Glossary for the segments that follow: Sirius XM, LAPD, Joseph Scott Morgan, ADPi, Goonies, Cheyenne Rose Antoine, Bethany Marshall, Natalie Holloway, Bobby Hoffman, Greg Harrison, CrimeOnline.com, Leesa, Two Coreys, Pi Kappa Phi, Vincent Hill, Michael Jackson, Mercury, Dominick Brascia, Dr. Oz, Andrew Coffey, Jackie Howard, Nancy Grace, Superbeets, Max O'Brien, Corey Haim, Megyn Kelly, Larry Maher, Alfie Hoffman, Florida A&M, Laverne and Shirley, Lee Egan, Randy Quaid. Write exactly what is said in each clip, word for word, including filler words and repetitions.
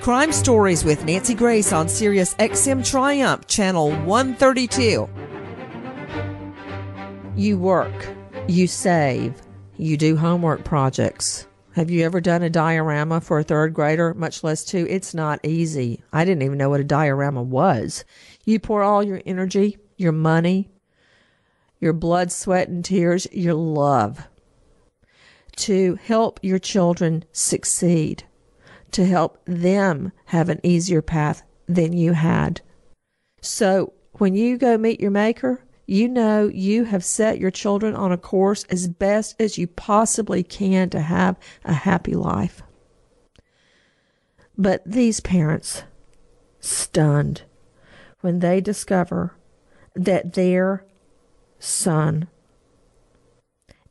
Crime Stories with Nancy Grace on Sirius X M Triumph, Channel one thirty-two. You work, you save, you do homework projects. Have you ever done a diorama for a third grader, much less two? It's not easy. I didn't even know what a diorama was. You pour all your energy, your money, your blood, sweat, and tears, your love to help your children succeed, to help them have an easier path than you had. So when you go meet your maker, you know you have set your children on a course as best as you possibly can to have a happy life. But these parents, stunned when they discover that their son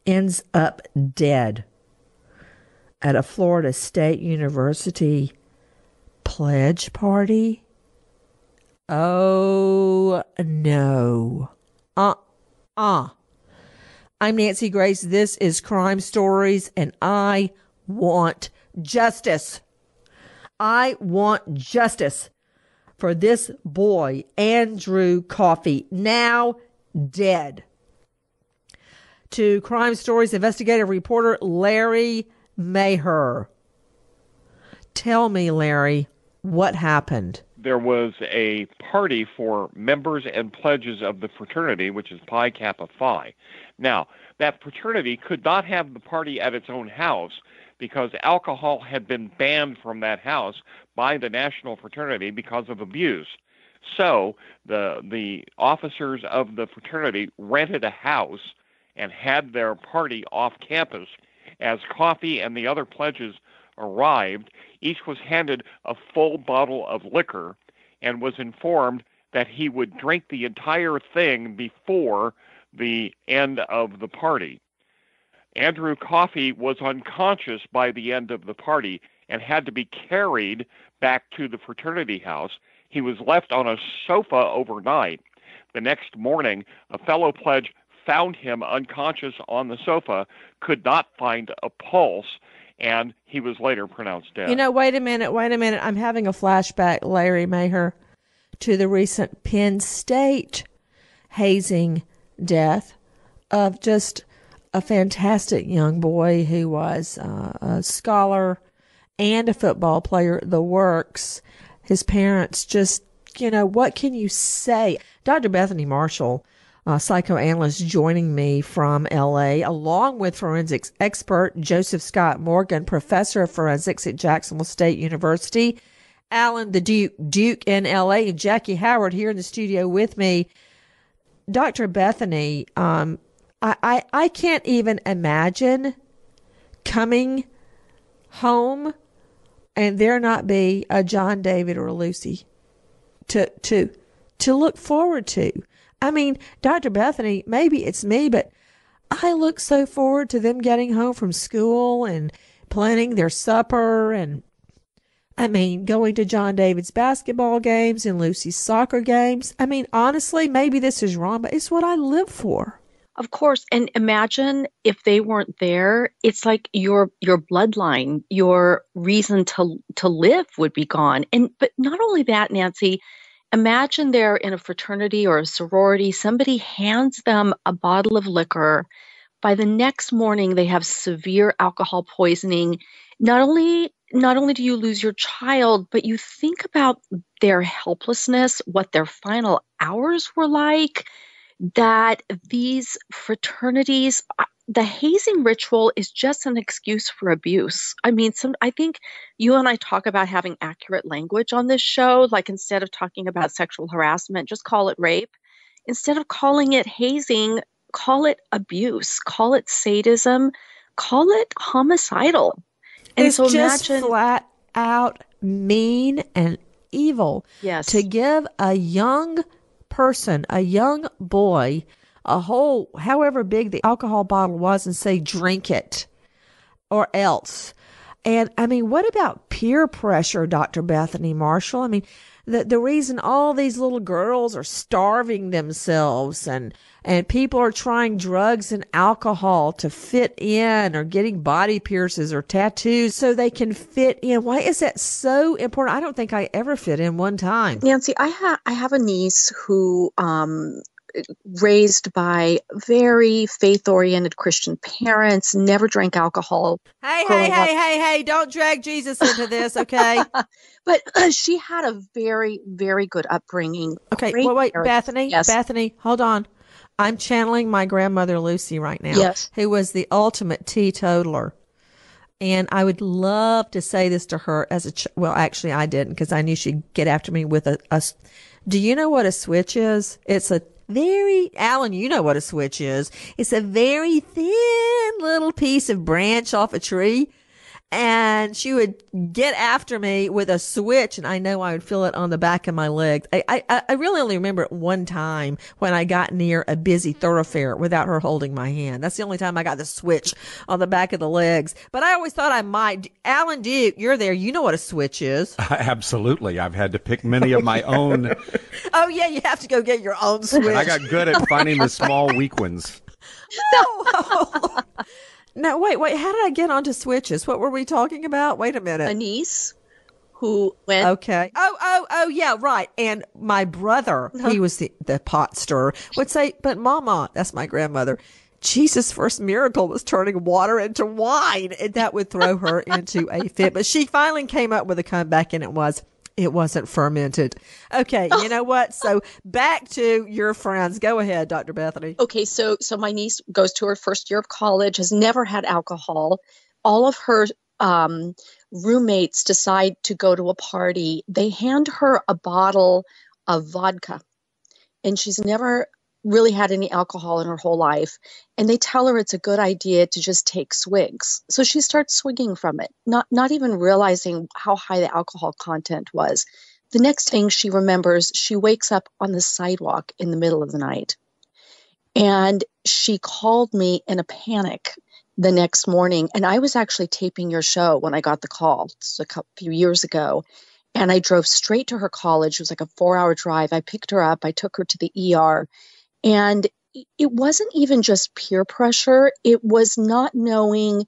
ends up dead at a Florida State University pledge party? Oh, no. Uh-uh. I'm Nancy Grace. This is Crime Stories, and I want justice. I want justice for this boy, Andrew Coffey, now dead. To Crime Stories investigative reporter Larry Maher. Tell me, Larry, what happened? There was a party for members and pledges of the fraternity, which is Pi Kappa Phi. Now, that fraternity could not have the party at its own house because alcohol had been banned from that house by the national fraternity because of abuse. So the the officers of the fraternity rented a house and had their party off campus. As Coffey and the other pledges arrived, each was handed a full bottle of liquor and was informed that he would drink the entire thing before the end of the party. Andrew Coffey was unconscious by the end of the party and had to be carried back to the fraternity house. He was left on a sofa overnight. The next morning, a fellow pledge found him unconscious on the sofa, could not find a pulse, and he was later pronounced dead. You know, wait a minute, wait a minute. I'm having a flashback, Larry Maher, to the recent Penn State hazing death of just a fantastic young boy who was uh, a scholar and a football player, the works. His parents just, you know, what can you say? Doctor Bethany Marshall, a psychoanalyst joining me from L A, along with forensics expert Joseph Scott Morgan, professor of forensics at Jacksonville State University, Alan the Duke, Duke in L A, and Jackie Howard here in the studio with me. Doctor Bethany, um, I, I, I can't even imagine coming home and there not be a John David or a Lucy to to to look forward to. I mean, Doctor Bethany, maybe it's me, but I look so forward to them getting home from school and planning their supper and, I mean, going to John David's basketball games and Lucy's soccer games. I mean, honestly, maybe this is wrong, but it's what I live for. Of course. And imagine if they weren't there, it's like your your bloodline, your reason to to live would be gone. And but not only that, Nancy, imagine they're in a fraternity or a sorority, somebody hands them a bottle of liquor. By the next morning, they have severe alcohol poisoning. Not only Not only do you lose your child, but you think about their helplessness, what their final hours were like, that these fraternities, the hazing ritual is just an excuse for abuse. I mean, some, I think you and I talk about having accurate language on this show, like instead of talking about sexual harassment, just call it rape. Instead of calling it hazing, call it abuse, call it sadism, call it homicidal. And it's so just flat out mean and evil. Yes. To give a young person, a young boy, a whole, however big the alcohol bottle was and say, drink it or else. And I mean, what about peer pressure, Doctor Bethany Marshall? I mean, the the reason all these little girls are starving themselves and and people are trying drugs and alcohol to fit in or getting body pierces or tattoos so they can fit in. Why is that so important? I don't think I ever fit in one time. Nancy, I have I have a niece who um raised by very faith-oriented Christian parents, never drank alcohol. Hey, hey, up. hey, hey, hey, don't drag Jesus into this, okay? But uh, she had a very, very good upbringing. Okay, well, wait, parents. Bethany, yes. Bethany, hold on. I'm channeling my grandmother, Lucy, right now, yes. Who was the ultimate teetotaler. And I would love to say this to her as a ch- – well, actually, I didn't because I knew she'd get after me with a, a – do you know what a switch is? It's a – very, Alan, you know what a switch is. It's a very thin little piece of branch off a tree. And she would get after me with a switch, and I know I would feel it on the back of my leg. I, I, I really only remember it one time when I got near a busy thoroughfare without her holding my hand. That's the only time I got the switch on the back of the legs. But I always thought I might. Alan Duke, you're there. You know what a switch is. Uh, absolutely. I've had to pick many of my own. Oh, yeah, you have to go get your own switch. I got good at finding the small, weak ones. No. No, wait, wait. How did I get onto switches? What were we talking about? Wait a minute. A niece who went. Okay. Oh, oh, oh, yeah, right. And my brother, uh-huh. He was the, the pot stirrer, would say, but Mama, that's my grandmother, Jesus' first miracle was turning water into wine. And that would throw her into a fit. But she finally came up with a comeback, and it was. It wasn't fermented. Okay, you know what? So back to your friends. Go ahead, Doctor Bethany. Okay, so so my niece goes to her first year of college, has never had alcohol. All of her um, roommates decide to go to a party. They hand her a bottle of vodka, and she's never really had any alcohol in her whole life. And they tell her it's a good idea to just take swigs. So she starts swigging from it, not not even realizing how high the alcohol content was. The next thing she remembers, she wakes up on the sidewalk in the middle of the night. And she called me in a panic the next morning. And I was actually taping your show when I got the call a couple, few years ago. And I drove straight to her college. It was like a four-hour drive. I picked her up. I took her to the E R. And it wasn't even just peer pressure. It was not knowing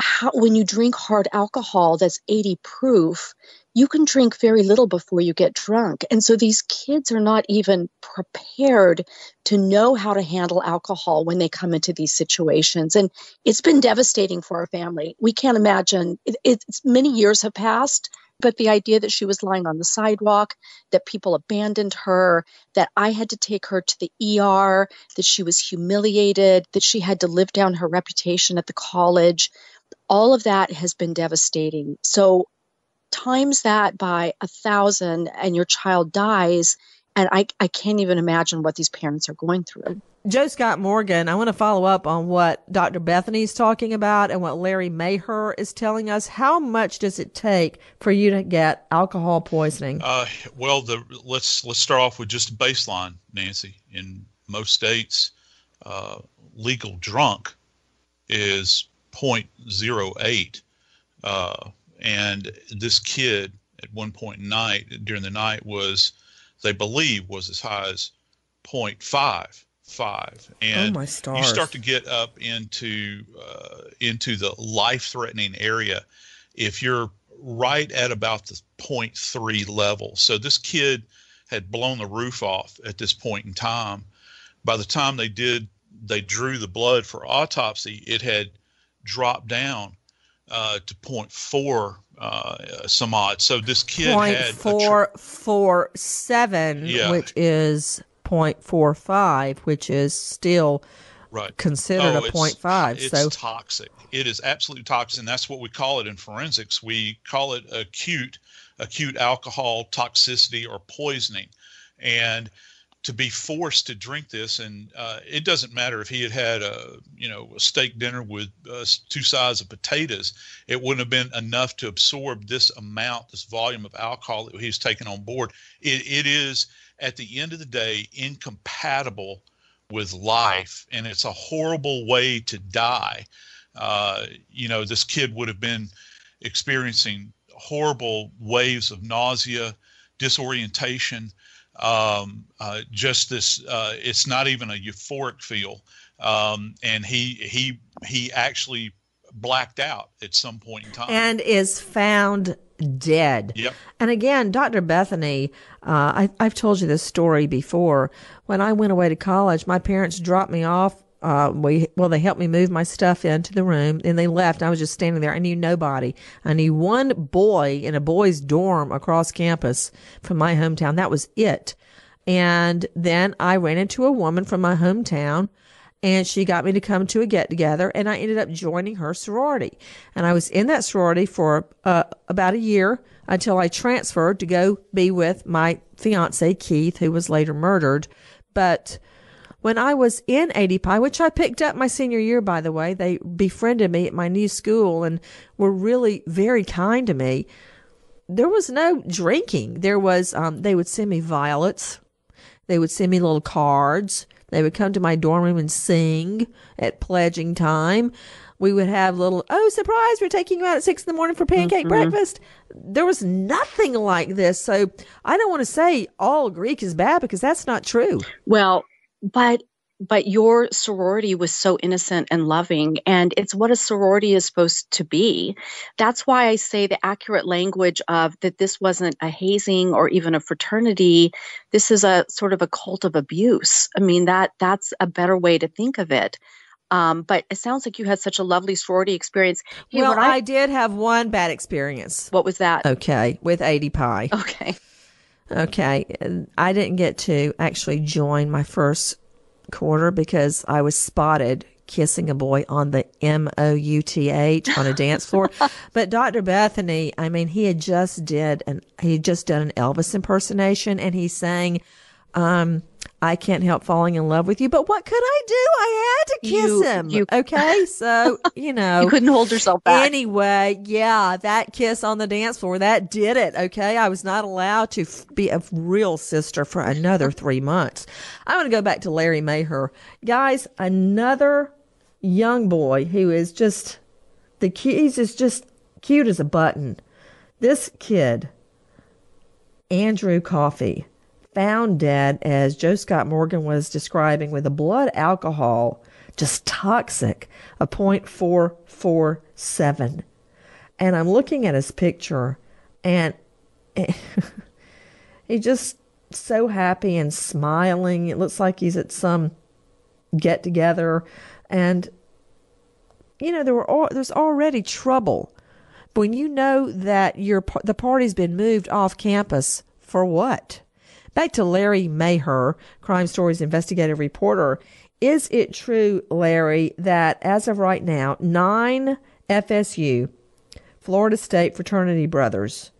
how, when you drink hard alcohol that's eighty proof, you can drink very little before you get drunk. And so these kids are not even prepared to know how to handle alcohol when they come into these situations. And it's been devastating for our family. We can't imagine. It, it's many years have passed, but the idea that she was lying on the sidewalk, that people abandoned her, that I had to take her to the E R, that she was humiliated, that she had to live down her reputation at the college, all of that has been devastating. So times that by a thousand and your child dies, and I, I can't even imagine what these parents are going through. Joe Scott Morgan, I want to follow up on what Doctor Bethany's talking about and what Larry Maher is telling us. How much does it take for you to get alcohol poisoning? Uh, well, the, let's let's start off with just a baseline, Nancy. In most states, uh, legal drunk is point zero eight, uh, and this kid at one point in night during the night was, they believe, was as high as point five five, and oh my stars. You start to get up into uh, into the life-threatening area if you're right at about the point three level. So this kid had blown the roof off at this point in time. By the time they did, they drew the blood for autopsy, it had dropped down uh, to point four uh, some odd. So this kid point had four tr- four seven, yeah. which is point four five, which is still right. considered oh, a point five. It's so toxic. It is absolutely toxic, and that's what we call it in forensics. We call it acute, acute alcohol toxicity or poisoning. And to be forced to drink this, and uh, it doesn't matter if he had had a you know a steak dinner with uh, two sides of potatoes, it wouldn't have been enough to absorb this amount, this volume of alcohol that he's taken on board. It it is. At the end of the day, incompatible with life, and it's a horrible way to die. Uh, you know, this kid would have been experiencing horrible waves of nausea, disorientation, um, uh, just this, uh, it's not even a euphoric feel. Um, and he, he, he actually blacked out at some point in time. And is found dead. Yep. And again, Doctor Bethany, uh, I, I've told you this story before. When I went away to college, my parents dropped me off. Uh, we Well, they helped me move my stuff into the room, and they left. I was just standing there. I knew nobody. I knew one boy in a boys' dorm across campus from my hometown. That was it. And then I ran into a woman from my hometown, and she got me to come to a get-together, and I ended up joining her sorority. And I was in that sorority for uh, about a year until I transferred to go be with my fiancé, Keith, who was later murdered. But when I was in ADPi, which I picked up my senior year, by the way, they befriended me at my new school and were really very kind to me. There was no drinking. There was, um, they would send me violets. They would send me little cards. They would come to my dorm room and sing at pledging time. We would have little, oh, surprise, we're taking you out at six in the morning for pancake mm-hmm. breakfast. There was nothing like this. So I don't want to say all Greek is bad because that's not true. Well, but but your sorority was so innocent and loving, and it's what a sorority is supposed to be. That's why I say the accurate language of that this wasn't a hazing or even a fraternity. This is a sort of a cult of abuse. I mean, that that's a better way to think of it. Um, but it sounds like you had such a lovely sorority experience. Hey, well, I, I did have one bad experience. What was that? Okay, with ADPi. Okay. Okay. I didn't get to actually join my first quarter because I was spotted kissing a boy on the M O U T H on a dance floor. But Doctor Bethany, I mean, he had just did an he had just done an Elvis impersonation, and he sang um I can't help falling in love with you, but what could I do? I had to kiss you, him. You. Okay. So, you know, you couldn't hold yourself back. Anyway. Yeah. That kiss on the dance floor, that did it. Okay. I was not allowed to f- be a real sister for another three months. I'm going to go back to Larry Maher. Guys, another young boy who is just the keys is just cute as a button. This kid, Andrew Coffey, found dead, as Joe Scott Morgan was describing, with a blood alcohol, just toxic, a point four four seven. And I'm looking at his picture, and it, he's just so happy and smiling. It looks like he's at some get-together. And, you know, there were all, there's already trouble. But when you know that your the party's been moved off campus, for what? Back to Larry Maher, Crime Stories investigative reporter. Is it true, Larry, that as of right now, nine F S U, Florida State fraternity brothers,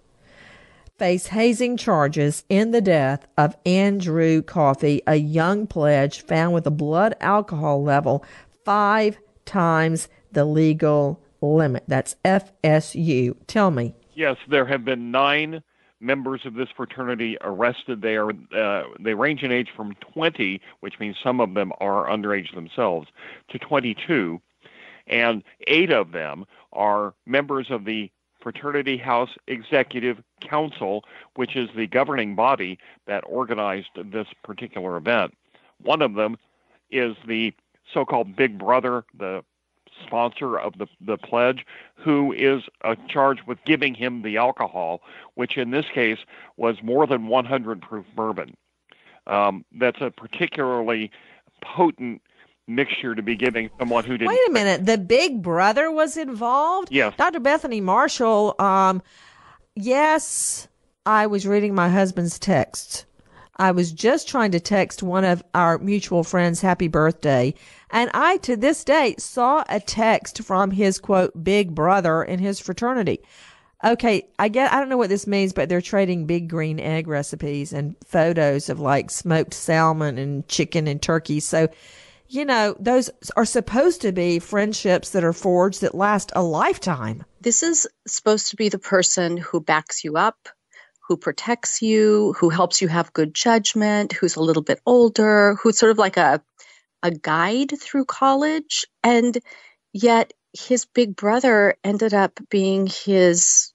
face hazing charges in the death of Andrew Coffey, a young pledge found with a blood alcohol level five times the legal limit? That's F S U. Tell me. Yes, there have been nine members of this fraternity arrested. They are uh, they range in age from twenty, which means some of them are underage themselves, to twenty-two, and eight of them are members of the Fraternity House Executive Council, which is the governing body that organized this particular event. One of them is the so-called Big Brother, the sponsor of the, the pledge, who is uh, charged with giving him the alcohol, which in this case was more than one hundred proof bourbon. Um, that's a particularly potent mixture to be giving someone who didn't. Wait a minute, the Big Brother was involved? Yes. Doctor Bethany Marshall, um, yes, I was reading my husband's text. I was just trying to text one of our mutual friends, happy birthday, and I, to this day, saw a text from his, quote, big brother in his fraternity. Okay, I get, I don't know what this means, but they're trading big green egg recipes and photos of, like, smoked salmon and chicken and turkey. So, you know, those are supposed to be friendships that are forged that last a lifetime. This is supposed to be the person who backs you up, who protects you, who helps you have good judgment, who's a little bit older, who's sort of like a a guide through college. And yet his big brother ended up being his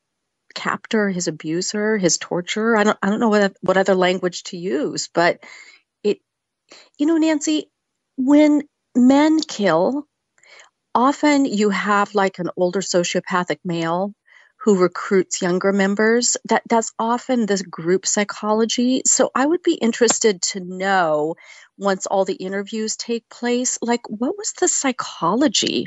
captor, his abuser, his torturer. I don't I don't know what what other language to use, but it, you know, Nancy, when men kill, often you have like an older sociopathic male who recruits younger members. That that's often this group psychology. So I would be interested to know, once all the interviews take place, like, what was the psychology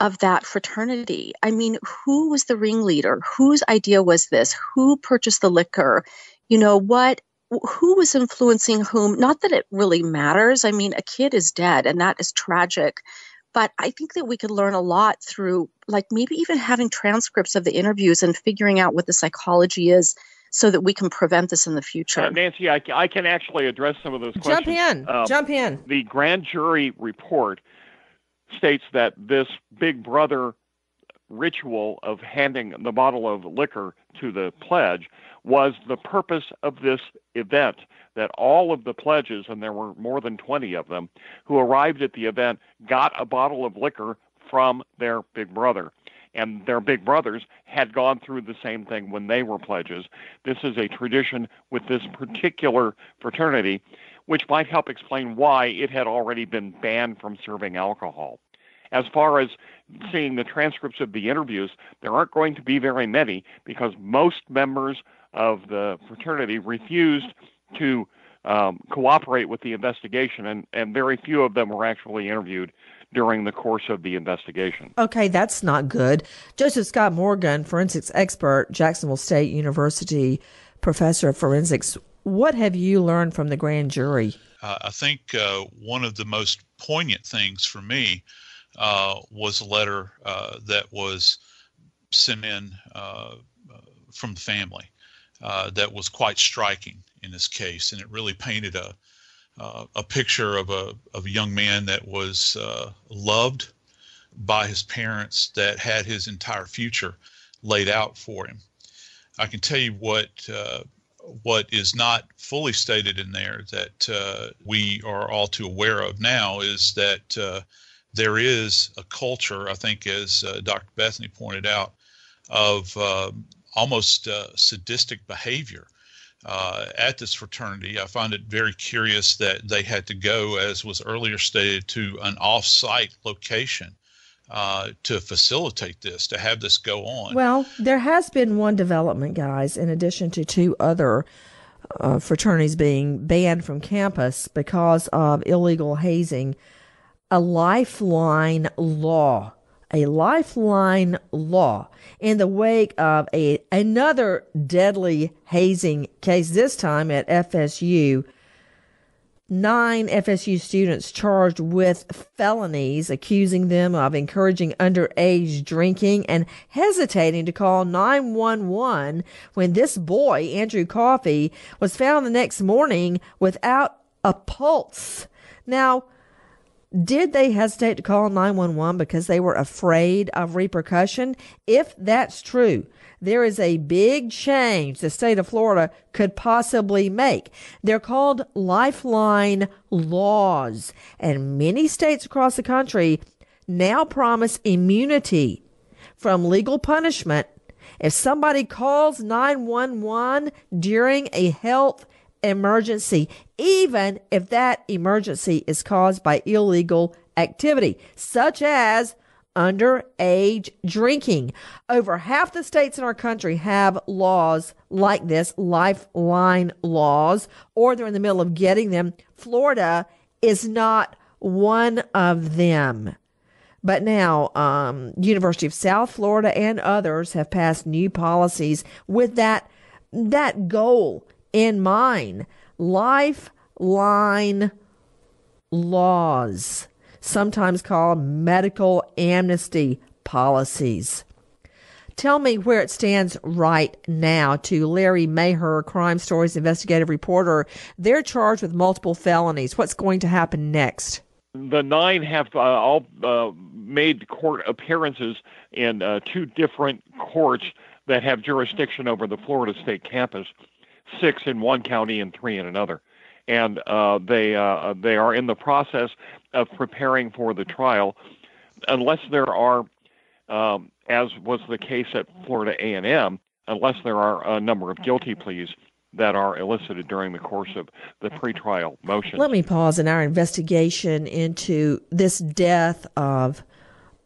of that fraternity? I mean, who was the ringleader? Whose idea was this? Who purchased the liquor? You know, what, who was influencing whom? Not that it really matters. I mean, a kid is dead and that is tragic. But I think that we could learn a lot through, like, maybe even having transcripts of the interviews and figuring out what the psychology is so that we can prevent this in the future. Uh, Nancy, I, I can actually address some of those questions. Jump in. Um, Jump in. The grand jury report states that this Big Brother ritual of handing the bottle of liquor to the pledge was the purpose of this event, that all of the pledges, and there were more than twenty of them, who arrived at the event got a bottle of liquor from their big brother. And their big brothers had gone through the same thing when they were pledges. This is a tradition with this particular fraternity, which might help explain why it had already been banned from serving alcohol. As far as seeing the transcripts of the interviews, there aren't going to be very many because most members of the fraternity refused to um, cooperate with the investigation, and, and very few of them were actually interviewed during the course of the investigation. Okay, that's not good. Joseph Scott Morgan, forensics expert, Jacksonville State University, professor of forensics, what have you learned from the grand jury? Uh, I think uh, one of the most poignant things for me uh, was a letter uh, that was sent in uh, from the family. Uh, that was quite striking in this case, and it really painted a uh, a picture of a of a young man that was uh, loved by his parents, that had his entire future laid out for him. I can tell you what uh, what is not fully stated in there that uh, we are all too aware of now is that uh, there is a culture, I think, as uh, Doctor Bethany pointed out, of uh, almost uh, sadistic behavior uh, at this fraternity. I find it very curious that they had to go, as was earlier stated, to an off-site location uh, to facilitate this, to have this go on. Well, there has been one development, guys, in addition to two other uh, fraternities being banned from campus because of illegal hazing. A lifeline law, a lifeline law in the wake of a another deadly hazing case, this time at F S U. Nine F S U students charged with felonies, accusing them of encouraging underage drinking and hesitating to call nine one one when this boy, Andrew Coffey, was found the next morning without a pulse. Now, did they hesitate to call nine one one because they were afraid of repercussion? If that's true, there is a big change the state of Florida could possibly make. They're called lifeline laws, and many states across the country now promise immunity from legal punishment if somebody calls nine one one during a health emergency, even if that emergency is caused by illegal activity, such as underage drinking. Over half the states in our country have laws like this, lifeline laws, or they're in the middle of getting them. Florida is not one of them. But now, um, University of South Florida and others have passed new policies with that, that goal in mind. Lifeline laws, sometimes called medical amnesty policies. Tell me where it stands right now. To Larry Maher, Crime Stories investigative reporter, they're charged with multiple felonies. What's going to happen next? The nine have uh, all uh, made court appearances in uh, two different courts that have jurisdiction over the Florida State campus. Six in one county and three in another, and uh, they uh, they are in the process of preparing for the trial, unless there are, um, as was the case at Florida A and M, unless there are a number of guilty pleas that are elicited during the course of the pretrial motion. Let me pause in our investigation into this death of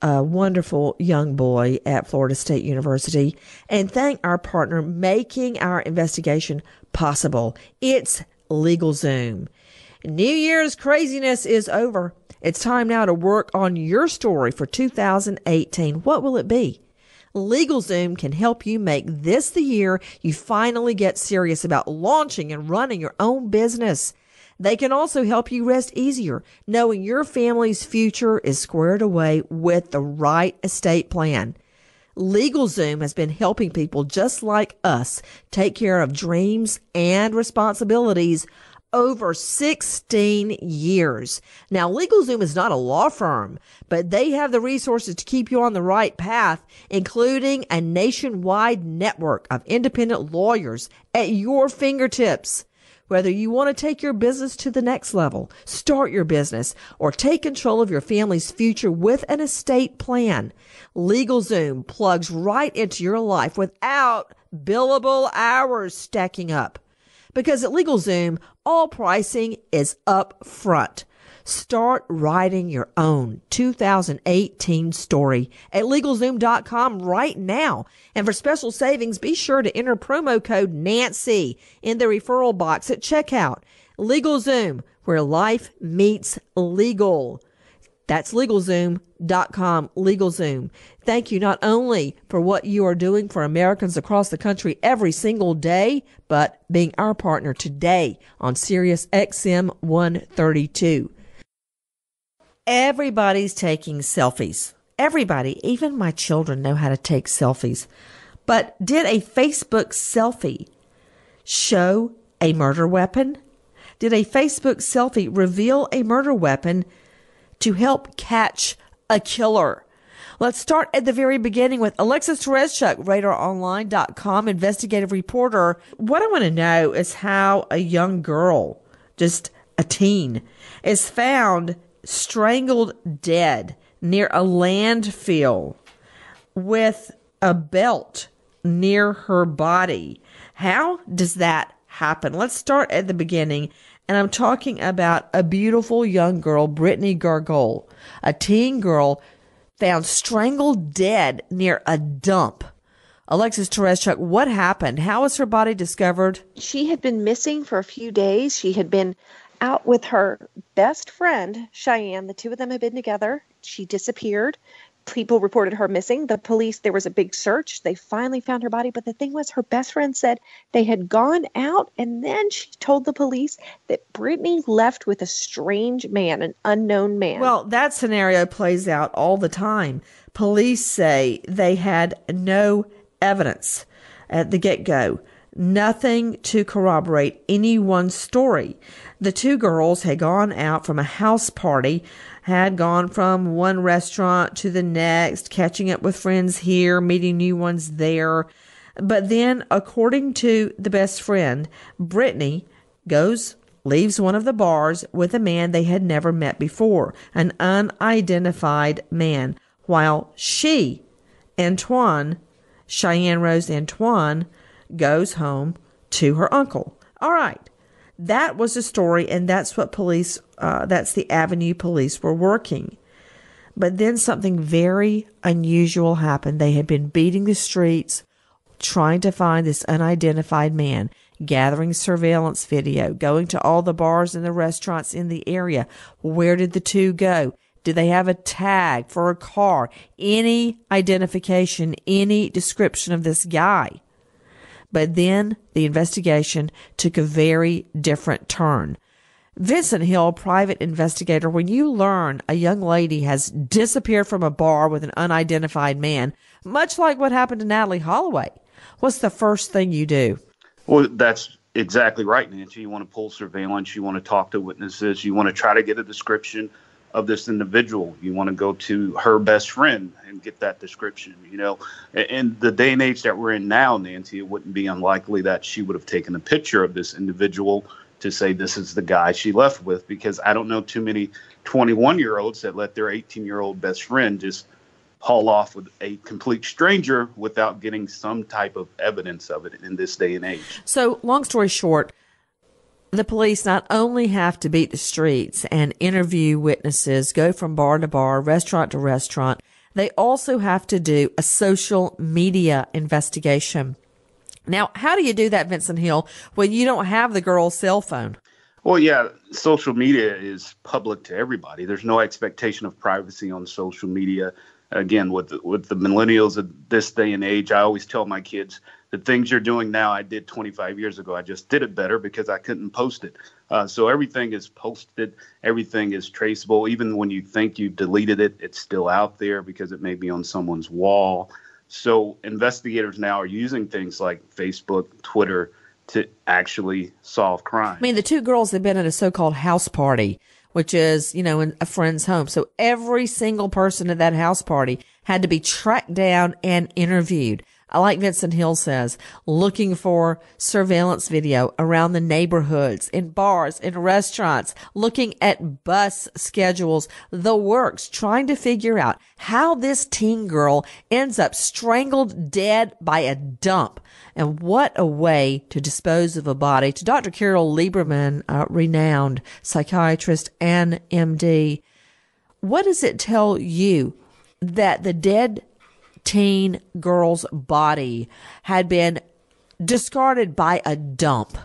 a wonderful young boy at Florida State University, and thank our partner making our investigation possible. It's LegalZoom. New Year's craziness is over. It's time now to work on your story for two thousand eighteen. What will it be? LegalZoom can help you make this the year you finally get serious about launching and running your own business. They can also help you rest easier, knowing your family's future is squared away with the right estate plan. LegalZoom has been helping people just like us take care of dreams and responsibilities over sixteen years. Now, LegalZoom is not a law firm, but they have the resources to keep you on the right path, including a nationwide network of independent lawyers at your fingertips. Whether you want to take your business to the next level, start your business, or take control of your family's future with an estate plan, LegalZoom plugs right into your life without billable hours stacking up. Because at LegalZoom, all pricing is up front. Start writing your own two thousand eighteen story at LegalZoom dot com right now. And for special savings, be sure to enter promo code Nancy in the referral box at checkout. LegalZoom, where life meets legal. That's LegalZoom dot com, LegalZoom. Thank you not only for what you are doing for Americans across the country every single day, but being our partner today on Sirius X M one thirty-two. Everybody's taking selfies. Everybody, even my children, know how to take selfies. But did a Facebook selfie show a murder weapon? did a Facebook selfie reveal a murder weapon to help catch a killer? Let's start at the very beginning with Alexis Tereshchuk, radar online dot com investigative reporter. What I want to know is how a young girl, just a teen, is found strangled dead near a landfill with a belt near her body. How does that happen? Let's start at the beginning. And I'm talking about a beautiful young girl, Brittany Gargol, a teen girl found strangled dead near a dump. Alexis Tereshchuk, what happened? How was her body discovered? She had been missing for a few days. She had been out with her best friend, Cheyenne. The two of them had been together. She disappeared. People reported her missing. The police, there was a big search. They finally found her body. But the thing was, her best friend said they had gone out, and then she told the police that Brittany left with a strange man, an unknown man. Well, that scenario plays out all the time. Police say they had no evidence at the get-go, nothing to corroborate anyone's story. The two girls had gone out from a house party, had gone from one restaurant to the next, catching up with friends here, meeting new ones there. But then, according to the best friend, Brittany goes, leaves one of the bars with a man they had never met before, an unidentified man, while she, Antoine, Cheyenne Rose Antoine, goes home to her uncle. All right. That was the story, and that's what police, uh, that's the avenue police were working. But then something very unusual happened. They had been beating the streets, trying to find this unidentified man, gathering surveillance video, going to all the bars and the restaurants in the area. Where did the two go? Did they have a tag for a car? Any identification, any description of this guy? But then the investigation took a very different turn. Vincent Hill, private investigator, when you learn a young lady has disappeared from a bar with an unidentified man, much like what happened to Natalie Holloway, what's the first thing you do? Well, that's exactly right, Nancy. You want to pull surveillance. You want to talk to witnesses. You want to try to get a description of this individual. You want to go to her best friend and get that description, you know. In the day and age that we're in now, Nancy, it wouldn't be unlikely that she would have taken a picture of this individual to say this is the guy she left with, because I don't know too many twenty-one-year-olds that let their eighteen-year-old best friend just haul off with a complete stranger without getting some type of evidence of it in this day and age. So, long story short, the police not only have to beat the streets and interview witnesses, go from bar to bar, restaurant to restaurant, they also have to do a social media investigation. Now, how do you do that, Vincent Hill, when you don't have the girl's cell phone? Well, yeah, social media is public to everybody. There's no expectation of privacy on social media. Again, with the, with the millennials of this day and age, I always tell my kids, the things you're doing now, I did twenty-five years ago. I just did it better because I couldn't post it. Uh, so everything is posted. Everything is traceable. Even when you think you've deleted it, it's still out there because it may be on someone's wall. So investigators now are using things like Facebook, Twitter to actually solve crime. I mean, the two girls have been at a so-called house party, which is, you know, in a friend's home. So every single person at that house party had to be tracked down and interviewed. Like Vincent Hill says, looking for surveillance video around the neighborhoods, in bars, in restaurants, looking at bus schedules, the works, trying to figure out how this teen girl ends up strangled dead by a dump. And what a way to dispose of a body. To Doctor Carol Lieberman, a renowned psychiatrist and M D, what does it tell you that the dead teen girl's body had been discarded by a dump?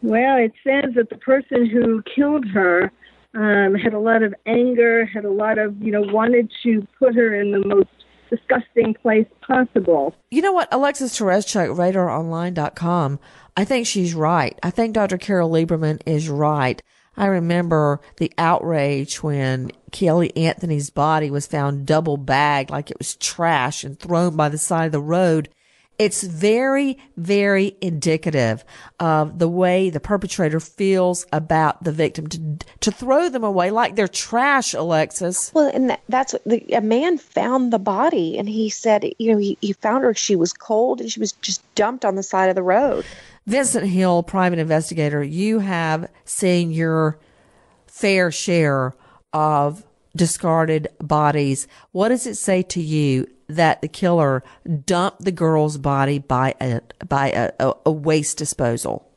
Well, it says that the person who killed her um, had a lot of anger, had a lot of, you know, wanted to put her in the most disgusting place possible. You know what, Alexis Tereshchuk, radar online dot com, I think she's right. I think Doctor Carol Lieberman is right. I remember the outrage when Kelly Anthony's body was found double bagged like it was trash and thrown by the side of the road. It's very, very indicative of the way the perpetrator feels about the victim, to, to throw them away like they're trash, Alexis. Well, and that, that's what the, a man found the body, and he said, you know, he, he found her. She was cold, and she was just dumped on the side of the road. Vincent Hill, private investigator, you have seen your fair share of discarded bodies. What does it say to you that the killer dumped the girl's body by a by a, a, a waste disposal?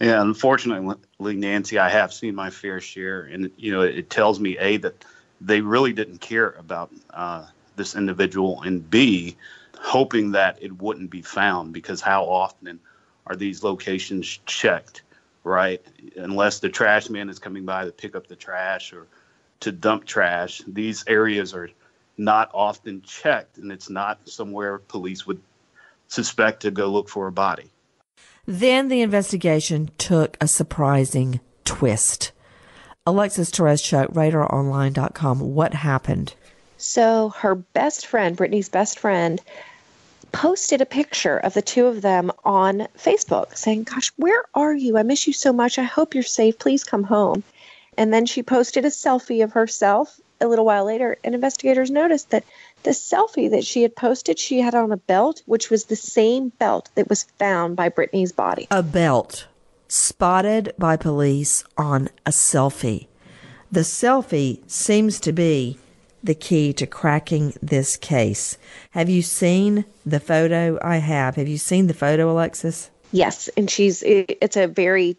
Yeah, unfortunately, Nancy, I have seen my fair share, and you know, it tells me A, that they really didn't care about uh, this individual, and B, hoping that it wouldn't be found, because how often are these locations checked, right? Unless the trash man is coming by to pick up the trash or to dump trash, these areas are not often checked, and it's not somewhere police would suspect to go look for a body. Then the investigation took a surprising twist. Alexis Tereshchuk, radar online dot com, what happened? So her best friend, Brittany's best friend, posted a picture of the two of them on Facebook saying, gosh, where are you? I miss you so much. I hope you're safe. Please come home. And then she posted a selfie of herself a little while later, and investigators noticed that the selfie that she had posted, she had on a belt, which was the same belt that was found by Brittany's body. A belt spotted by police on a selfie. The selfie seems to be the key to cracking this case. Have you seen the photo? I have. Have you seen the photo, Alexis? Yes, and she's it's a very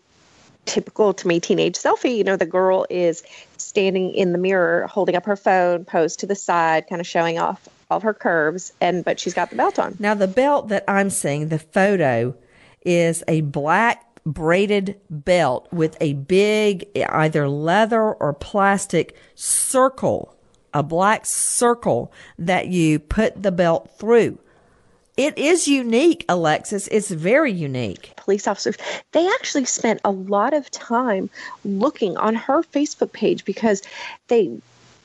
typical to me teenage selfie. You know, the girl is standing in the mirror, holding up her phone, posed to the side, kind of showing off all her curves, and but she's got the belt on. Now, the belt that I'm seeing, the photo, is a black braided belt with a big either leather or plastic circle, a black circle that you put the belt through. It is unique, Alexis. It's very unique. Police officers, they actually spent a lot of time looking on her Facebook page, because they,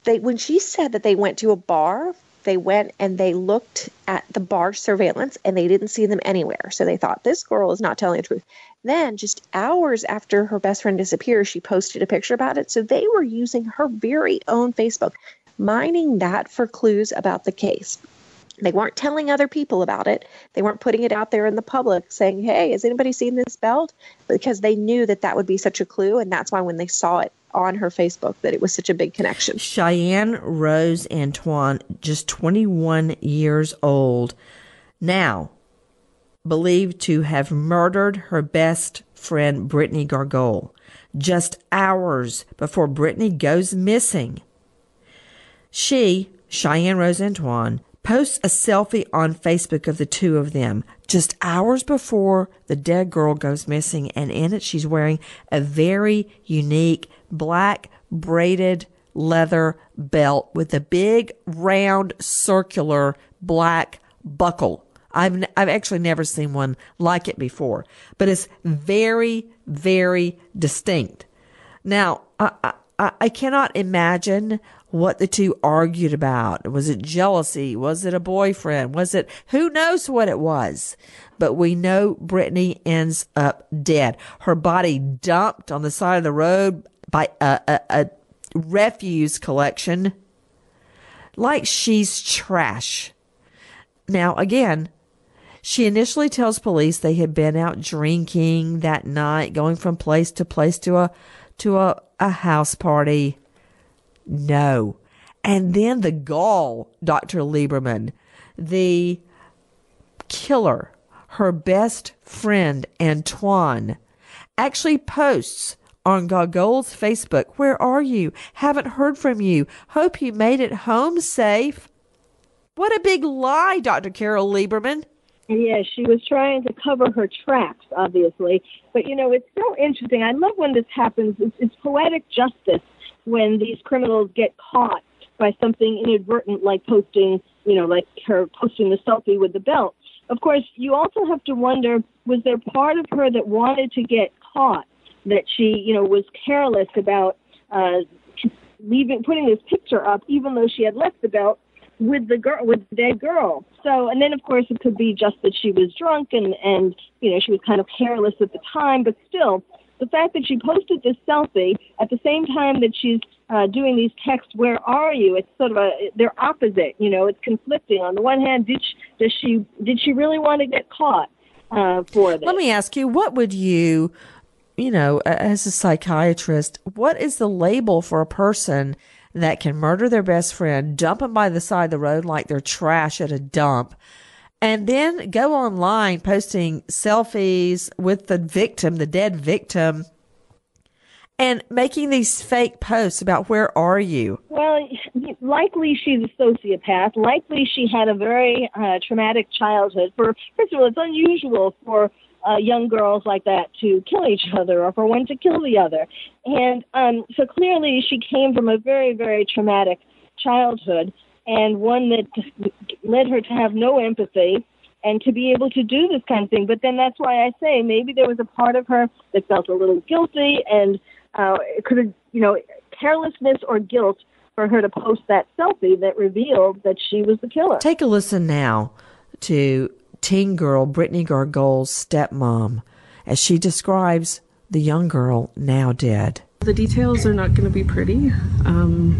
they when she said that they went to a bar, they went and they looked at the bar surveillance and they didn't see them anywhere. So they thought, this girl is not telling the truth. Then just hours after her best friend disappeared, she posted a picture about it. So they were using her very own Facebook, mining that for clues about the case. They weren't telling other people about it. They weren't putting it out there in the public saying, hey, has anybody seen this belt? Because they knew that that would be such a clue. And that's why when they saw it on her Facebook, that it was such a big connection. Cheyenne Rose Antoine, just twenty-one years old, now believed to have murdered her best friend, Brittany Gargol, just hours before Brittany goes missing. She, Cheyenne Rose Antoine, posts a selfie on Facebook of the two of them just hours before the dead girl goes missing. And in it, she's wearing a very unique black braided leather belt with a big round circular black buckle. I've, I've actually never seen one like it before, but it's very, very distinct. Now, I, I, I cannot imagine what the two argued about. Was it jealousy? Was it a boyfriend? Was it, who knows what it was? But we know Brittany ends up dead. Her body dumped on the side of the road by a, a, a refuse collection, like she's trash. Now, again, she initially tells police they had been out drinking that night, going from place to place to a, to a, a house party. No. And then the gall, Doctor Lieberman, the killer, her best friend, Antoine, actually posts on Gargol's Facebook, where are you? Haven't heard from you. Hope you made it home safe. What a big lie, Doctor Carol Lieberman. Yeah, she was trying to cover her tracks, obviously. But, you know, it's so interesting. I love when this happens. It's, it's poetic justice when these criminals get caught by something inadvertent, like posting, you know, like her posting the selfie with the belt. Of course, you also have to wonder, was there part of her that wanted to get caught, that she, you know, was careless about uh, leaving, putting this picture up, even though she had left the belt, with the girl, with the dead girl. So, and then of course it could be just that she was drunk and, and, you know, she was kind of careless at the time, but still the fact that she posted this selfie at the same time that she's uh, doing these texts, where are you? It's sort of a, they're opposite, you know, it's conflicting. On the one hand, did she, does she, did she really want to get caught uh, for this? Let me ask you, what would you, you know, as a psychiatrist, what is the label for a person that can murder their best friend, dump them by the side of the road like they're trash at a dump, and then go online posting selfies with the victim, the dead victim, and making these fake posts about where are you? Well, likely she's a sociopath. Likely she had a very uh, traumatic childhood. For, first of all, it's unusual for Uh, young girls like that to kill each other or for one to kill the other. And um, so clearly she came from a very, very traumatic childhood, and one that led her to have no empathy and to be able to do this kind of thing. But then that's why I say maybe there was a part of her that felt a little guilty, and uh, it could have, you know, carelessness or guilt for her to post that selfie that revealed that she was the killer. Take a listen now to teen girl Brittany Gargol's stepmom as she describes the young girl now dead. The details are not going to be pretty. Um,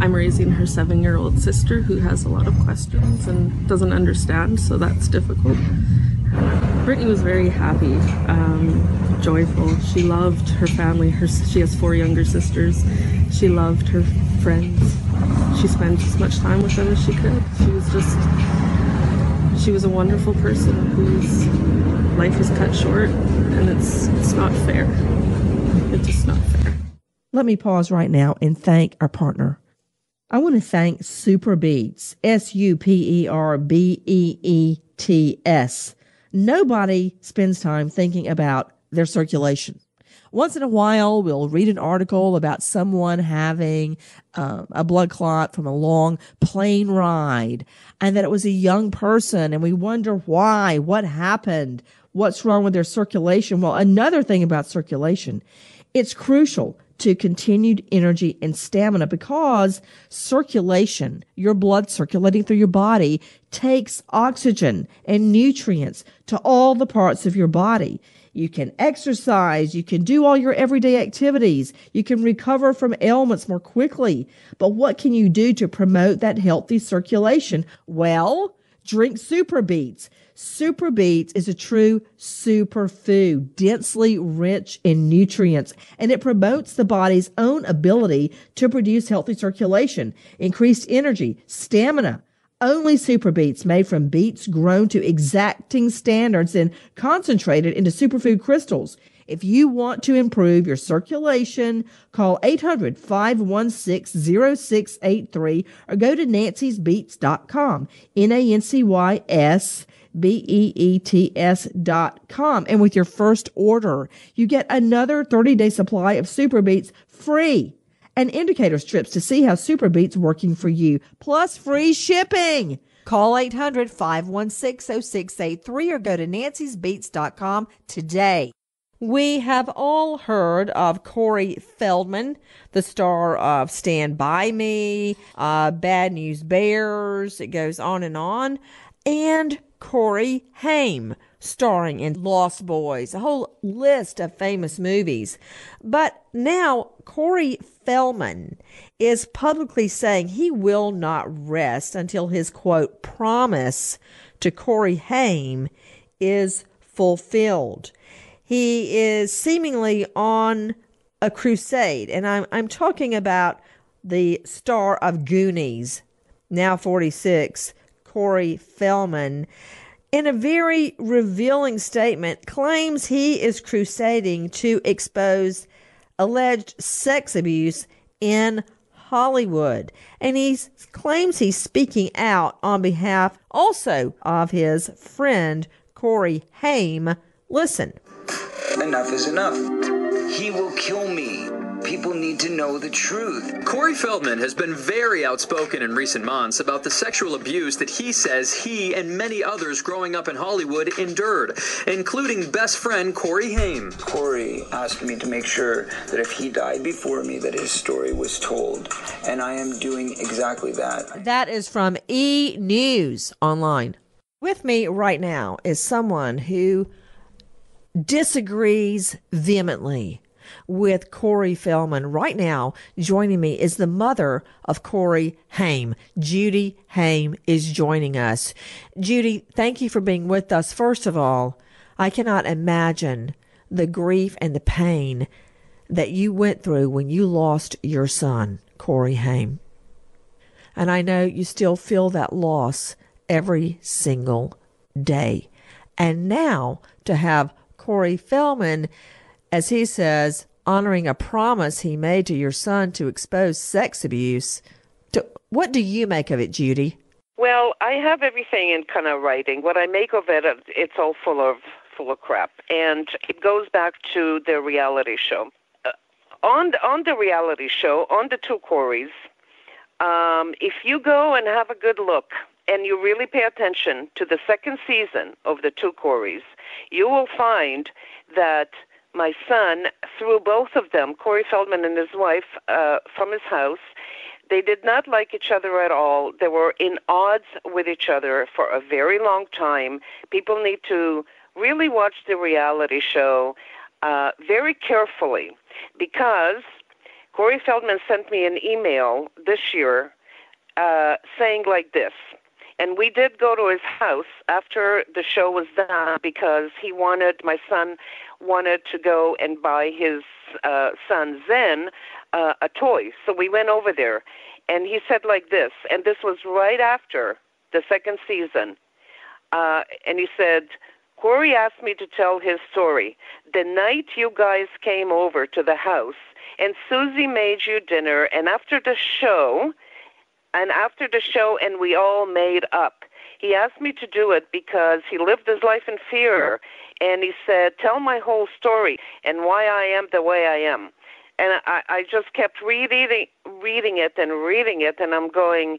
I'm raising her seven-year-old sister who has a lot of questions and doesn't understand, so that's difficult. Brittany was very happy, um, joyful. She loved her family. Her, she has four younger sisters. She loved her friends. She spent as much time with them as she could. She was just... She was a wonderful person whose life was cut short, and it's it's not fair. It's just not fair. Let me pause right now and thank our partner. I want to thank Superbeats, S U P E R B E E T S. Nobody spends time thinking about their circulation. Once in a while, we'll read an article about someone having um, a blood clot from a long plane ride, and that it was a young person, and we wonder why, what happened, what's wrong with their circulation. Well, another thing about circulation, it's crucial to continued energy and stamina, because circulation, your blood circulating through your body, takes oxygen and nutrients to all the parts of your body. You can exercise, you can do all your everyday activities, you can recover from ailments more quickly. But what can you do to promote that healthy circulation? Well, drink Superbeets. Superbeets is a true superfood, densely rich in nutrients, and it promotes the body's own ability to produce healthy circulation, increased energy, stamina. Only Superbeets, made from beets grown to exacting standards and concentrated into superfood crystals. If you want to improve your circulation, call eight hundred, five one six, zero six eight three or go to nancys beets dot com, N A N C Y S B E E T S dot com. And with your first order, you get another thirty-day supply of Superbeets free, and indicator strips to see how Superbeets working for you, plus free shipping. Call eight hundred, five one six, zero six eight three or go to nancys beets dot com today. We have all heard of Corey Feldman, the star of Stand By Me, uh, Bad News Bears, it goes on and on, and Corey Haim, starring in Lost Boys, a whole list of famous movies. But now Corey Feldman is publicly saying he will not rest until his, quote, promise to Corey Haim is fulfilled. He is seemingly on a crusade, and I'm, I'm talking about the star of Goonies, now forty-six, Corey Feldman. In a very revealing statement, claims he is crusading to expose alleged sex abuse in Hollywood. And he claims he's speaking out on behalf also of his friend, Corey Haim. Listen. Enough is enough. He will kill me. people need to know the truth. Corey Feldman has been very outspoken in recent months about the sexual abuse that he says he and many others growing up in Hollywood endured, including best friend Corey Haim. Corey asked me to make sure that if he died before me, that his story was told, and I am doing exactly that. That is from E! News Online. With me right now is someone who disagrees vehemently with Corey Feldman. Right now, joining me is the mother of Corey Haim. Judy Haim is joining us. Judy, thank you for being with us. First of all, I cannot imagine the grief and the pain that you went through when you lost your son, Corey Haim. And I know you still feel that loss every single day. And now to have Corey Feldman, as he says, honoring a promise he made to your son to expose sex abuse. To, what do you make of it, Judy? Well, I have everything in kind of writing. What I make of it, it's all full of full of crap. And it goes back to the reality show. Uh, on, the, on the reality show, on the Two Coreys, Um, if you go and have a good look and you really pay attention to the second season of the Two Coreys, you will find that my son, through both of them, Corey Feldman and his wife, uh, from his house, they did not like each other at all. They were in odds with each other for a very long time. People need to really watch the reality show uh, very carefully, because Corey Feldman sent me an email this year uh, saying like this, and we did go to his house after the show was done because he wanted, my son wanted to go and buy his uh, son Zyn uh, a toy. So we went over there, and he said like this, and this was right after the second season, uh, and he said, Corey asked me to tell his story. The night you guys came over to the house, and Susie made you dinner, and after the show, and after the show, and we all made up. He asked me to do it because he lived his life in fear, and he said, tell my whole story and why I am the way I am. And I, I just kept reading, reading it and reading it, and I'm going,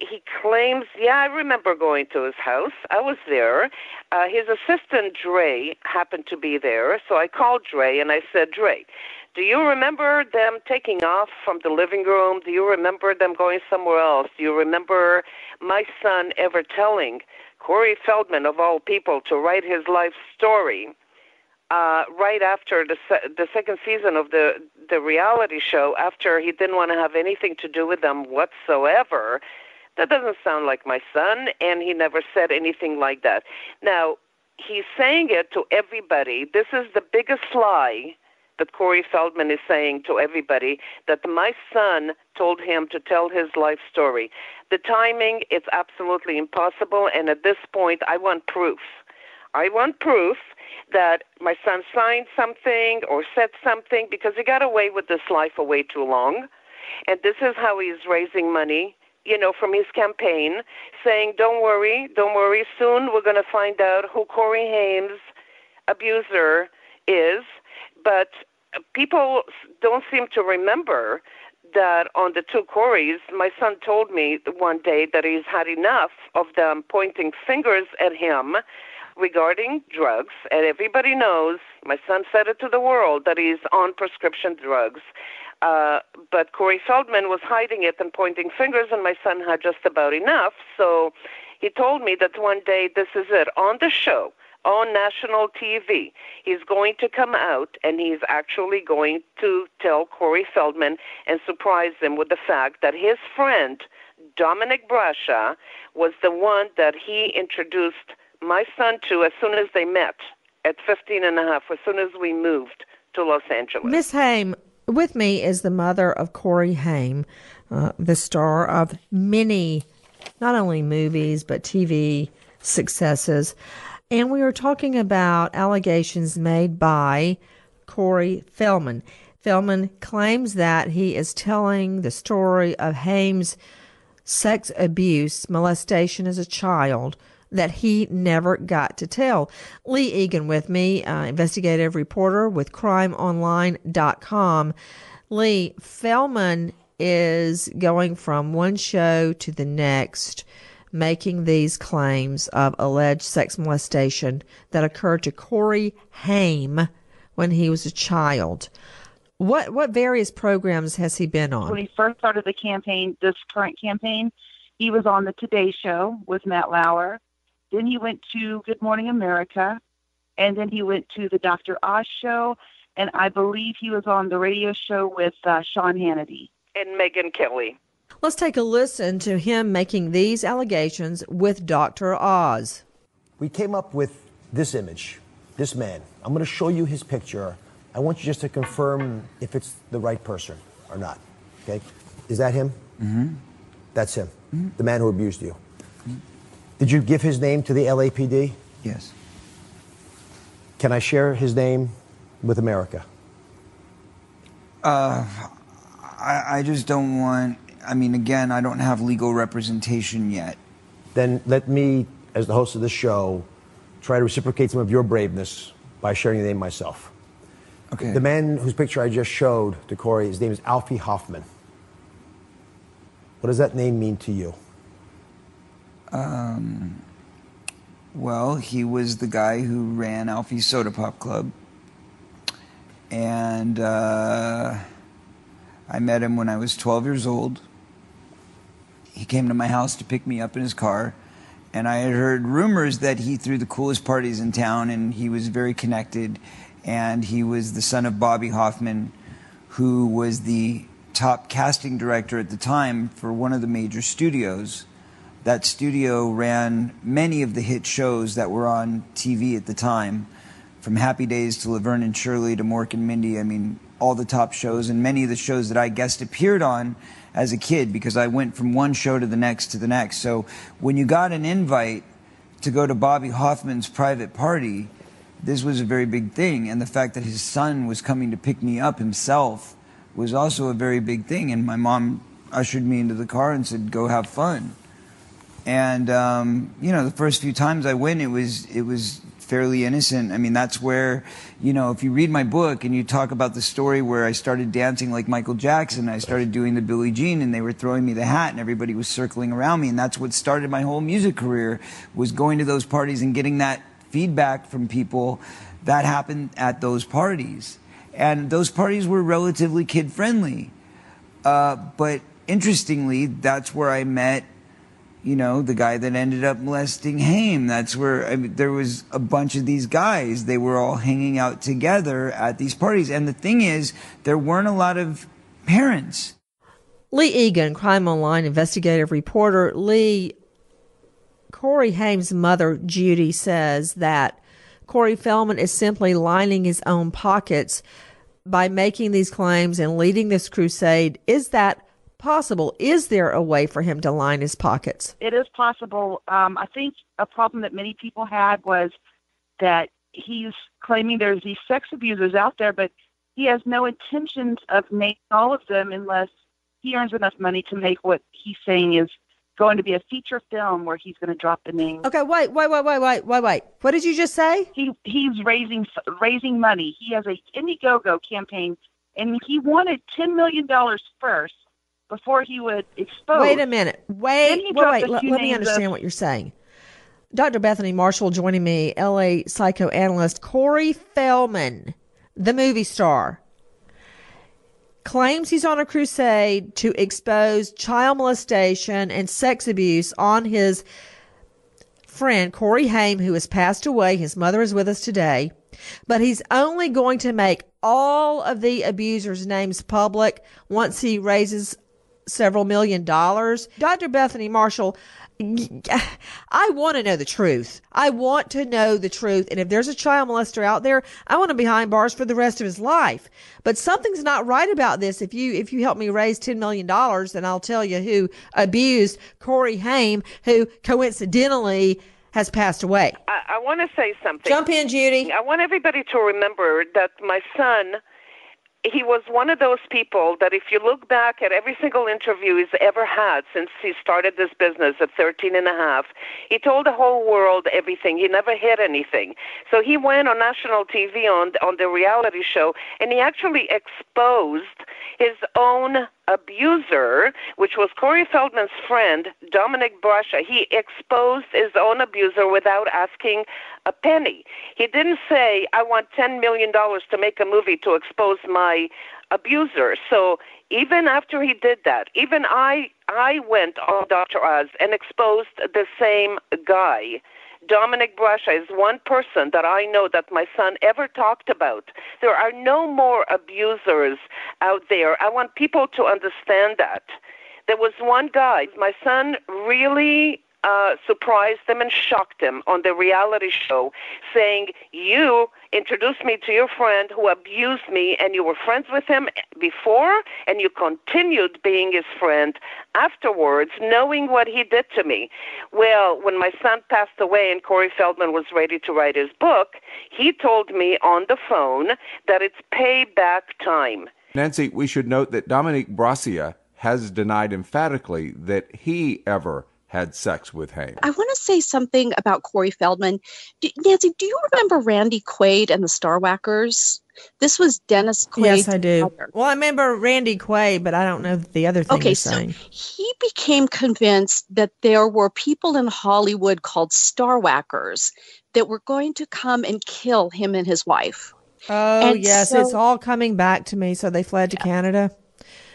he claims, yeah, I remember going to his house. I was there. Uh, his assistant, Dre, happened to be there, so I called Dre, and I said, Dre, do you remember them taking off from the living room? Do you remember them going somewhere else? Do you remember my son ever telling Corey Feldman, of all people, to write his life story uh, right after the, se- the second season of the, the reality show, after he didn't want to have anything to do with them whatsoever? That doesn't sound like my son, and he never said anything like that. Now, he's saying it to everybody. This is the biggest lie that Corey Feldman is saying to everybody, that my son told him to tell his life story. The timing is absolutely impossible, and at this point, I want proof. I want proof that my son signed something or said something, because he got away with this lie for way too long, and this is how he's raising money, you know, from his campaign, saying, don't worry, don't worry, soon we're going to find out who Corey Haim's abuser is. But people don't seem to remember that on the Two Coreys, my son told me one day that he's had enough of them pointing fingers at him regarding drugs. And everybody knows, my son said it to the world, that he's on prescription drugs. Uh, but Corey Feldman was hiding it and pointing fingers, and my son had just about enough. So he told me that one day, this is it, on the show, on national T V, he's going to come out, and he's actually going to tell Corey Feldman and surprise him with the fact that his friend, Dominick Brascia, was the one that he introduced my son to as soon as they met at fifteen and a half, as soon as we moved to Los Angeles. Miss Haim, with me is the mother of Corey Haim, uh, the star of many, not only movies, but T V successes. And we are talking about allegations made by Corey Feldman. Feldman claims that he is telling the story of Haim's sex abuse, molestation as a child, that he never got to tell. Lee Egan with me, uh, investigative reporter with crime online dot com. Lee, Feldman is going from one show to the next, making these claims of alleged sex molestation that occurred to Corey Haim when he was a child. What what various programs has he been on? When he first started the campaign, this current campaign, he was on the Today Show with Matt Lauer. Then he went to Good Morning America, and then he went to the Doctor Oz Show, and I believe he was on the radio show with uh, Sean Hannity. And Megyn Kelly. Let's take a listen to him making these allegations with Doctor Oz. We came up with this image, this man. I'm going to show you his picture. I want you just to confirm if it's the right person or not. Okay? Is that him? Mm-hmm. That's him, mm-hmm. The man who abused you. Mm-hmm. Did you give his name to the L A P D? Yes. Can I share his name with America? Uh, I, I just don't want... I mean, again, I don't have legal representation yet. Then let me, as the host of the show, try to reciprocate some of your braveness by sharing the name myself. Okay. The man whose picture I just showed to Corey, his name is Alfie Hoffman. What does that name mean to you? Um, well, he was the guy who ran Alfie's Soda Pop Club. And uh, I met him when I was twelve years old. He came to my house to pick me up in his car, and I had heard rumors that he threw the coolest parties in town, and he was very connected, and he was the son of Bobby Hoffman, who was the top casting director at the time for one of the major studios. That studio ran many of the hit shows that were on T V at the time, from Happy Days to Laverne and Shirley to Mork and Mindy. I mean, all the top shows, and many of the shows that I guest appeared on as a kid, because I went from one show to the next to the next. So when you got an invite to go to Bobby Hoffman's private party, this was a very big thing. And the fact that his son was coming to pick me up himself was also a very big thing. And my mom ushered me into the car and said, go have fun. And, um, you know, the first few times I went, it was, it was, fairly innocent. I mean, that's where, you know, if you read my book and you talk about the story where I started dancing like Michael Jackson, I started doing the Billie Jean, and they were throwing me the hat, and everybody was circling around me, and that's what started my whole music career, was going to those parties and getting that feedback from people that happened at those parties. And those parties were relatively kid-friendly. Uh, but interestingly, that's where I met, you know, the guy that ended up molesting Haim. That's where I mean, there was a bunch of these guys. They were all hanging out together at these parties. And the thing is, there weren't a lot of parents. Lee Egan, Crime Online investigative reporter. Lee, Corey Haim's mother, Judy, says that Corey Feldman is simply lining his own pockets by making these claims and leading this crusade. Is that possible? Is there a way for him to line his pockets? It is possible. Um, I think a problem that many people had was that he's claiming there's these sex abusers out there, but he has no intentions of naming all of them unless he earns enough money to make what he's saying is going to be a feature film where he's going to drop the name. Okay, wait, wait, wait, wait, wait, wait, wait. What did you just say? He He's raising raising money. He has a Indiegogo campaign, and he wanted ten million dollars first, before he would expose. Wait a minute. Wait, wait, wait. Let, let me understand of... what you're saying. Doctor Bethany Marshall joining me, L A psychoanalyst. Corey Feldman, the movie star, claims he's on a crusade to expose child molestation and sex abuse on his friend, Corey Haim, who has passed away. His mother is with us today. But he's only going to make all of the abusers' names public once he raises several million dollars. Doctor Bethany Marshall, I want to know the truth. I want to know the truth. And if there's a child molester out there, I want him behind bars for the rest of his life. But something's not right about this. If you if you help me raise ten million dollars, then I'll tell you who abused Corey Haim, who coincidentally has passed away. I, I want to say something. Jump in, Judy. I want everybody to remember that my son he was one of those people that if you look back at every single interview he's ever had since he started this business at thirteen and a half, he told the whole world everything. He never hid anything. So he went on national T V on, on the reality show, and he actually exposed his own abuser, which was Corey Feldman's friend, Dominick Brascia. He exposed his own abuser without asking a penny. He didn't say, I want ten million dollars to make a movie to expose my abuser. So even after he did that, even I, I went on Doctor Oz and exposed the same guy. Dominick Brascia is one person that I know that my son ever talked about. There are no more abusers out there. I want people to understand that. There was one guy, my son really uh, surprised him and shocked him on the reality show, saying, you introduced me to your friend who abused me, and you were friends with him before, and you continued being his friend afterwards, knowing what he did to me. Well, when my son passed away and Corey Feldman was ready to write his book, he told me on the phone that it's payback time. Nancy, we should note that Dominick Brascia has denied emphatically that he ever had sex with Haim. I want to say something about Corey Feldman. Do, Nancy, do you remember Randy Quaid and the Star Whackers? This was Dennis Quaid. Yes, I do. Father. Well, I remember Randy Quaid, but I don't know the other thing. Okay, so saying. He became convinced that there were people in Hollywood called Star Whackers that were going to come and kill him and his wife. Oh, and yes, so, it's all coming back to me. So they fled to yeah. Canada.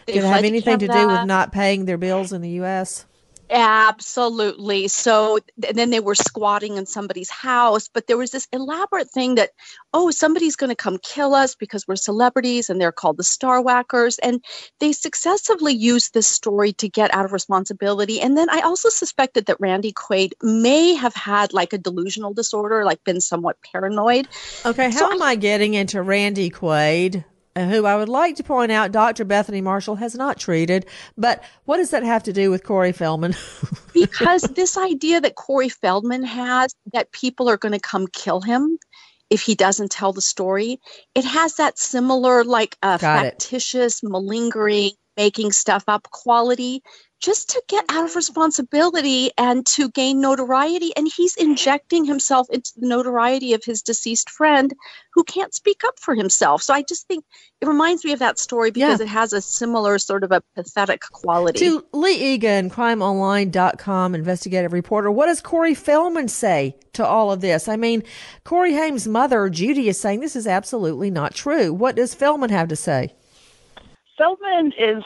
They Did it have anything to, to do with not paying their bills in the U S? Absolutely. So th- then they were squatting in somebody's house, but there was this elaborate thing that, oh, somebody's going to come kill us because we're celebrities and they're called the Star Whackers. And they successively used this story to get out of responsibility. And then I also suspected that Randy Quaid may have had like a delusional disorder, like been somewhat paranoid. Okay. How so am I-, I getting into Randy Quaid? Who I would like to point out Doctor Bethany Marshall has not treated. But what does that have to do with Corey Feldman? Because this idea that Corey Feldman has that people are going to come kill him if he doesn't tell the story, it has that similar like uh, factitious, it. malingering, making stuff up quality just to get out of responsibility and to gain notoriety. And he's injecting himself into the notoriety of his deceased friend who can't speak up for himself. So I just think it reminds me of that story because yeah. it has a similar sort of a pathetic quality. To Lee Egan, crime online dot com investigative reporter, what does Corey Feldman say to all of this? I mean, Corey Haim's mother, Judy, is saying this is absolutely not true. What does Feldman have to say? Feldman is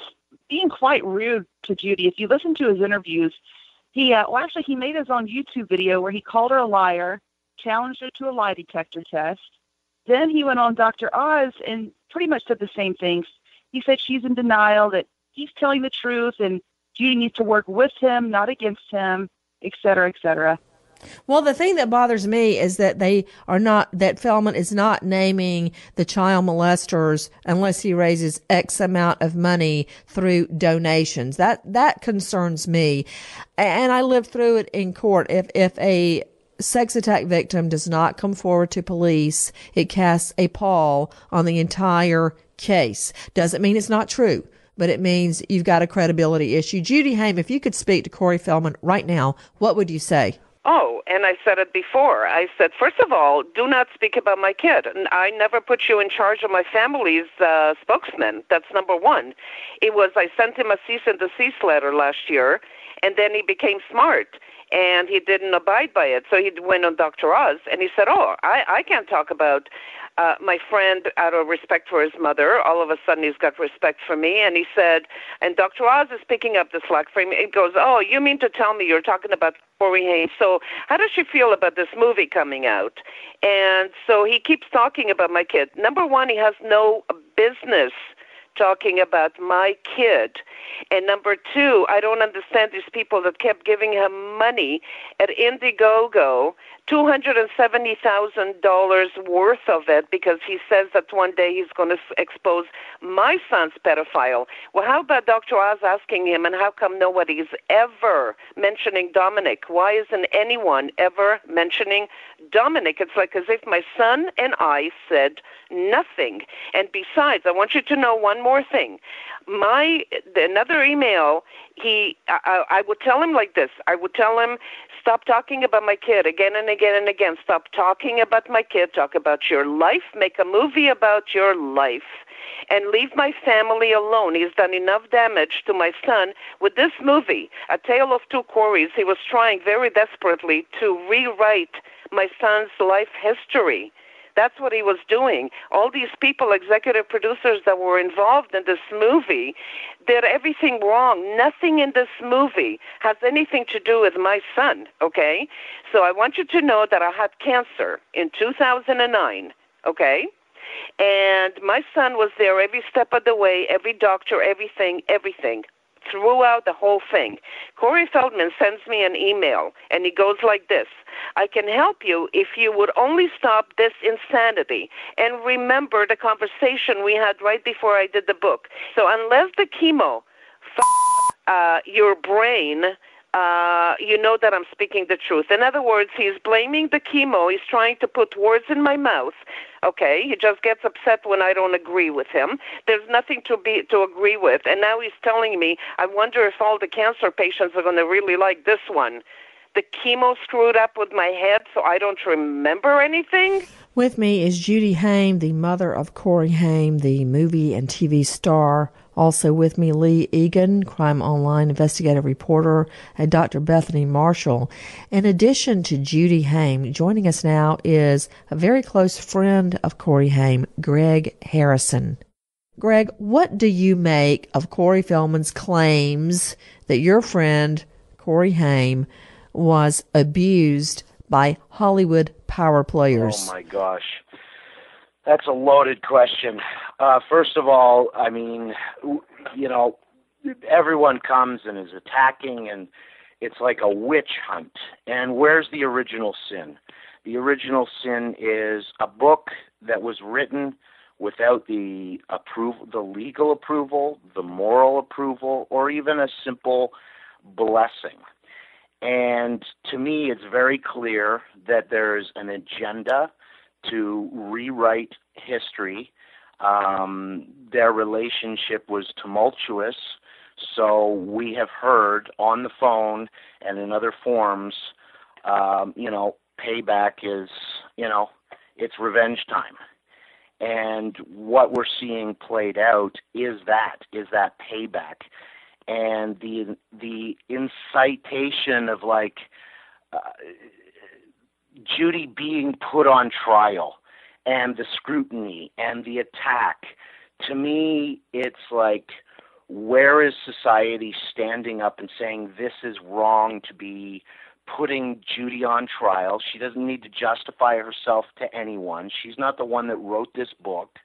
being quite rude to Judy. If you listen to his interviews, he uh, well, actually, he made his own YouTube video where he called her a liar, challenged her to a lie detector test. Then he went on Doctor Oz and pretty much said the same things. He said she's in denial, that he's telling the truth, and Judy needs to work with him, not against him, et cetera, et cetera. Well, the thing that bothers me is that they are not, that Feldman is not naming the child molesters unless he raises X amount of money through donations. That, that concerns me. And I lived through it in court. If, if a sex attack victim does not come forward to police, it casts a pall on the entire case. Doesn't mean it's not true, but it means you've got a credibility issue. Judy Haim, if you could speak to Corey Feldman right now, what would you say? Oh, and I said it before. I said, first of all, do not speak about my kid. I never put you in charge of my family's uh, spokesman. That's number one. It was, I sent him a cease and desist letter last year, and then he became smart, and he didn't abide by it. So he went on Doctor Oz, and he said, oh, I, I can't talk about uh, my friend out of respect for his mother. All of a sudden, he's got respect for me. And he said, and Doctor Oz is picking up the slack for him. It goes, oh, you mean to tell me you're talking about Corey Haim? So how does she feel about this movie coming out? And so he keeps talking about my kid. Number one, he has no business talking about my kid. And number two, I don't understand these people that kept giving her money at Indiegogo, two hundred seventy thousand dollars worth of it, because he says that one day he's going to expose my son's pedophile. Well, how about Doctor Oz asking him, and how come nobody's ever mentioning Dominick? Why isn't anyone ever mentioning Dominick? It's like as if my son and I said nothing. And besides, I want you to know one more thing. My another email, he I, I would tell him like this. I would tell him, stop talking about my kid again and again and again. Stop talking about my kid. Talk about your life. Make a movie about your life. And leave my family alone. He's done enough damage to my son with this movie, A Tale of Two Coreys. He was trying very desperately to rewrite my son's life history. That's what he was doing. All these people, executive producers that were involved in this movie, did everything wrong. Nothing in this movie has anything to do with my son, okay? So I want you to know that I had cancer in two thousand nine, okay? And my son was there every step of the way, every doctor, everything, everything, throughout the whole thing. Corey Feldman sends me an email, and he goes like this. I can help you if you would only stop this insanity and remember the conversation we had right before I did the book. So unless the chemo f*** uh, your brain, uh, you know that I'm speaking the truth. In other words, he's blaming the chemo. He's trying to put words in my mouth. Okay, he just gets upset when I don't agree with him. There's nothing to be to agree with. And now he's telling me, I wonder if all the cancer patients are going to really like this one. The chemo screwed up with my head, so I don't remember anything. With me is Judy Haim, the mother of Corey Haim, the movie and T V star. Also with me, Lee Egan, Crime Online investigative reporter, and Doctor Bethany Marshall. In addition to Judy Haim, joining us now is a very close friend of Corey Haim, Greg Harrison. Greg, what do you make of Corey Feldman's claims that your friend, Corey Haim, was abused by Hollywood power players? Oh, my gosh. That's a loaded question. Uh, first of all, I mean, you know, everyone comes and is attacking, and it's like a witch hunt. And where's the original sin? The original sin is a book that was written without the approval, the legal approval, the moral approval, or even a simple blessing. And to me, it's very clear that there's an agenda to rewrite history. Um, their relationship was tumultuous, so we have heard on the phone and in other forms, um, you know, payback is, you know, it's revenge time. And what we're seeing played out is that, is that payback. And the the incitation of, like, uh, Judy being put on trial and the scrutiny and the attack, to me, it's like, where is society standing up and saying this is wrong to be putting Judy on trial? She doesn't need to justify herself to anyone. She's not the one that wrote this book.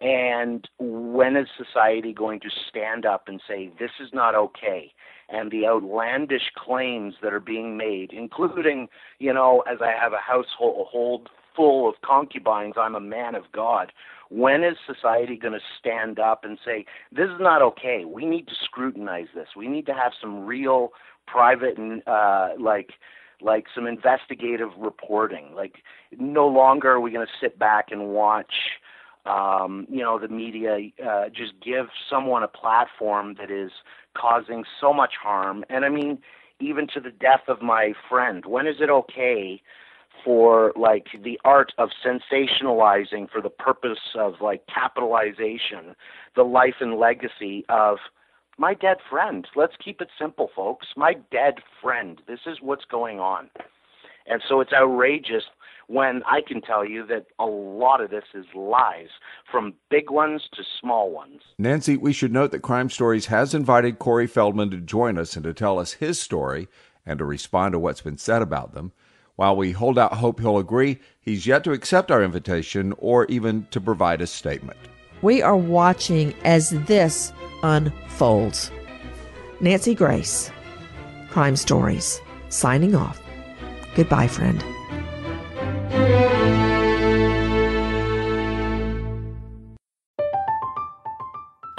And when is society going to stand up and say, this is not okay? And the outlandish claims that are being made, including, you know, as I have a household full of concubines, I'm a man of God. When is society going to stand up and say, this is not okay? We need to scrutinize this. We need to have some real private and, uh, like, like some investigative reporting. Like, no longer are we going to sit back and watch Um, you know, the media uh, just give someone a platform that is causing so much harm. And I mean, even to the death of my friend, when is it okay for, like, the art of sensationalizing for the purpose of, like, capitalization, the life and legacy of my dead friend? Let's keep it simple, folks. My dead friend. This is what's going on. And so it's outrageous when I can tell you that a lot of this is lies, from big ones to small ones. Nancy, we should note that Crime Stories has invited Corey Feldman to join us and to tell us his story and to respond to what's been said about them. While we hold out hope he'll agree, he's yet to accept our invitation or even to provide a statement. We are watching as this unfolds. Nancy Grace, Crime Stories, signing off. Goodbye, friend.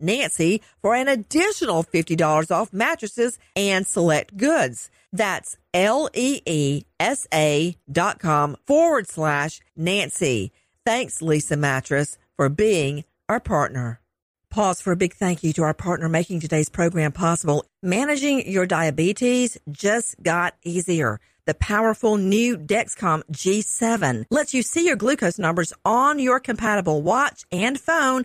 Nancy for an additional fifty dollars off mattresses and select goods. That's L E E S A dot com forward slash Nancy. Thanks, Leesa Mattress, for being our partner. Pause for a big thank you to our partner making today's program possible. Managing your diabetes just got easier. The powerful new Dexcom G seven lets you see your glucose numbers on your compatible watch and phone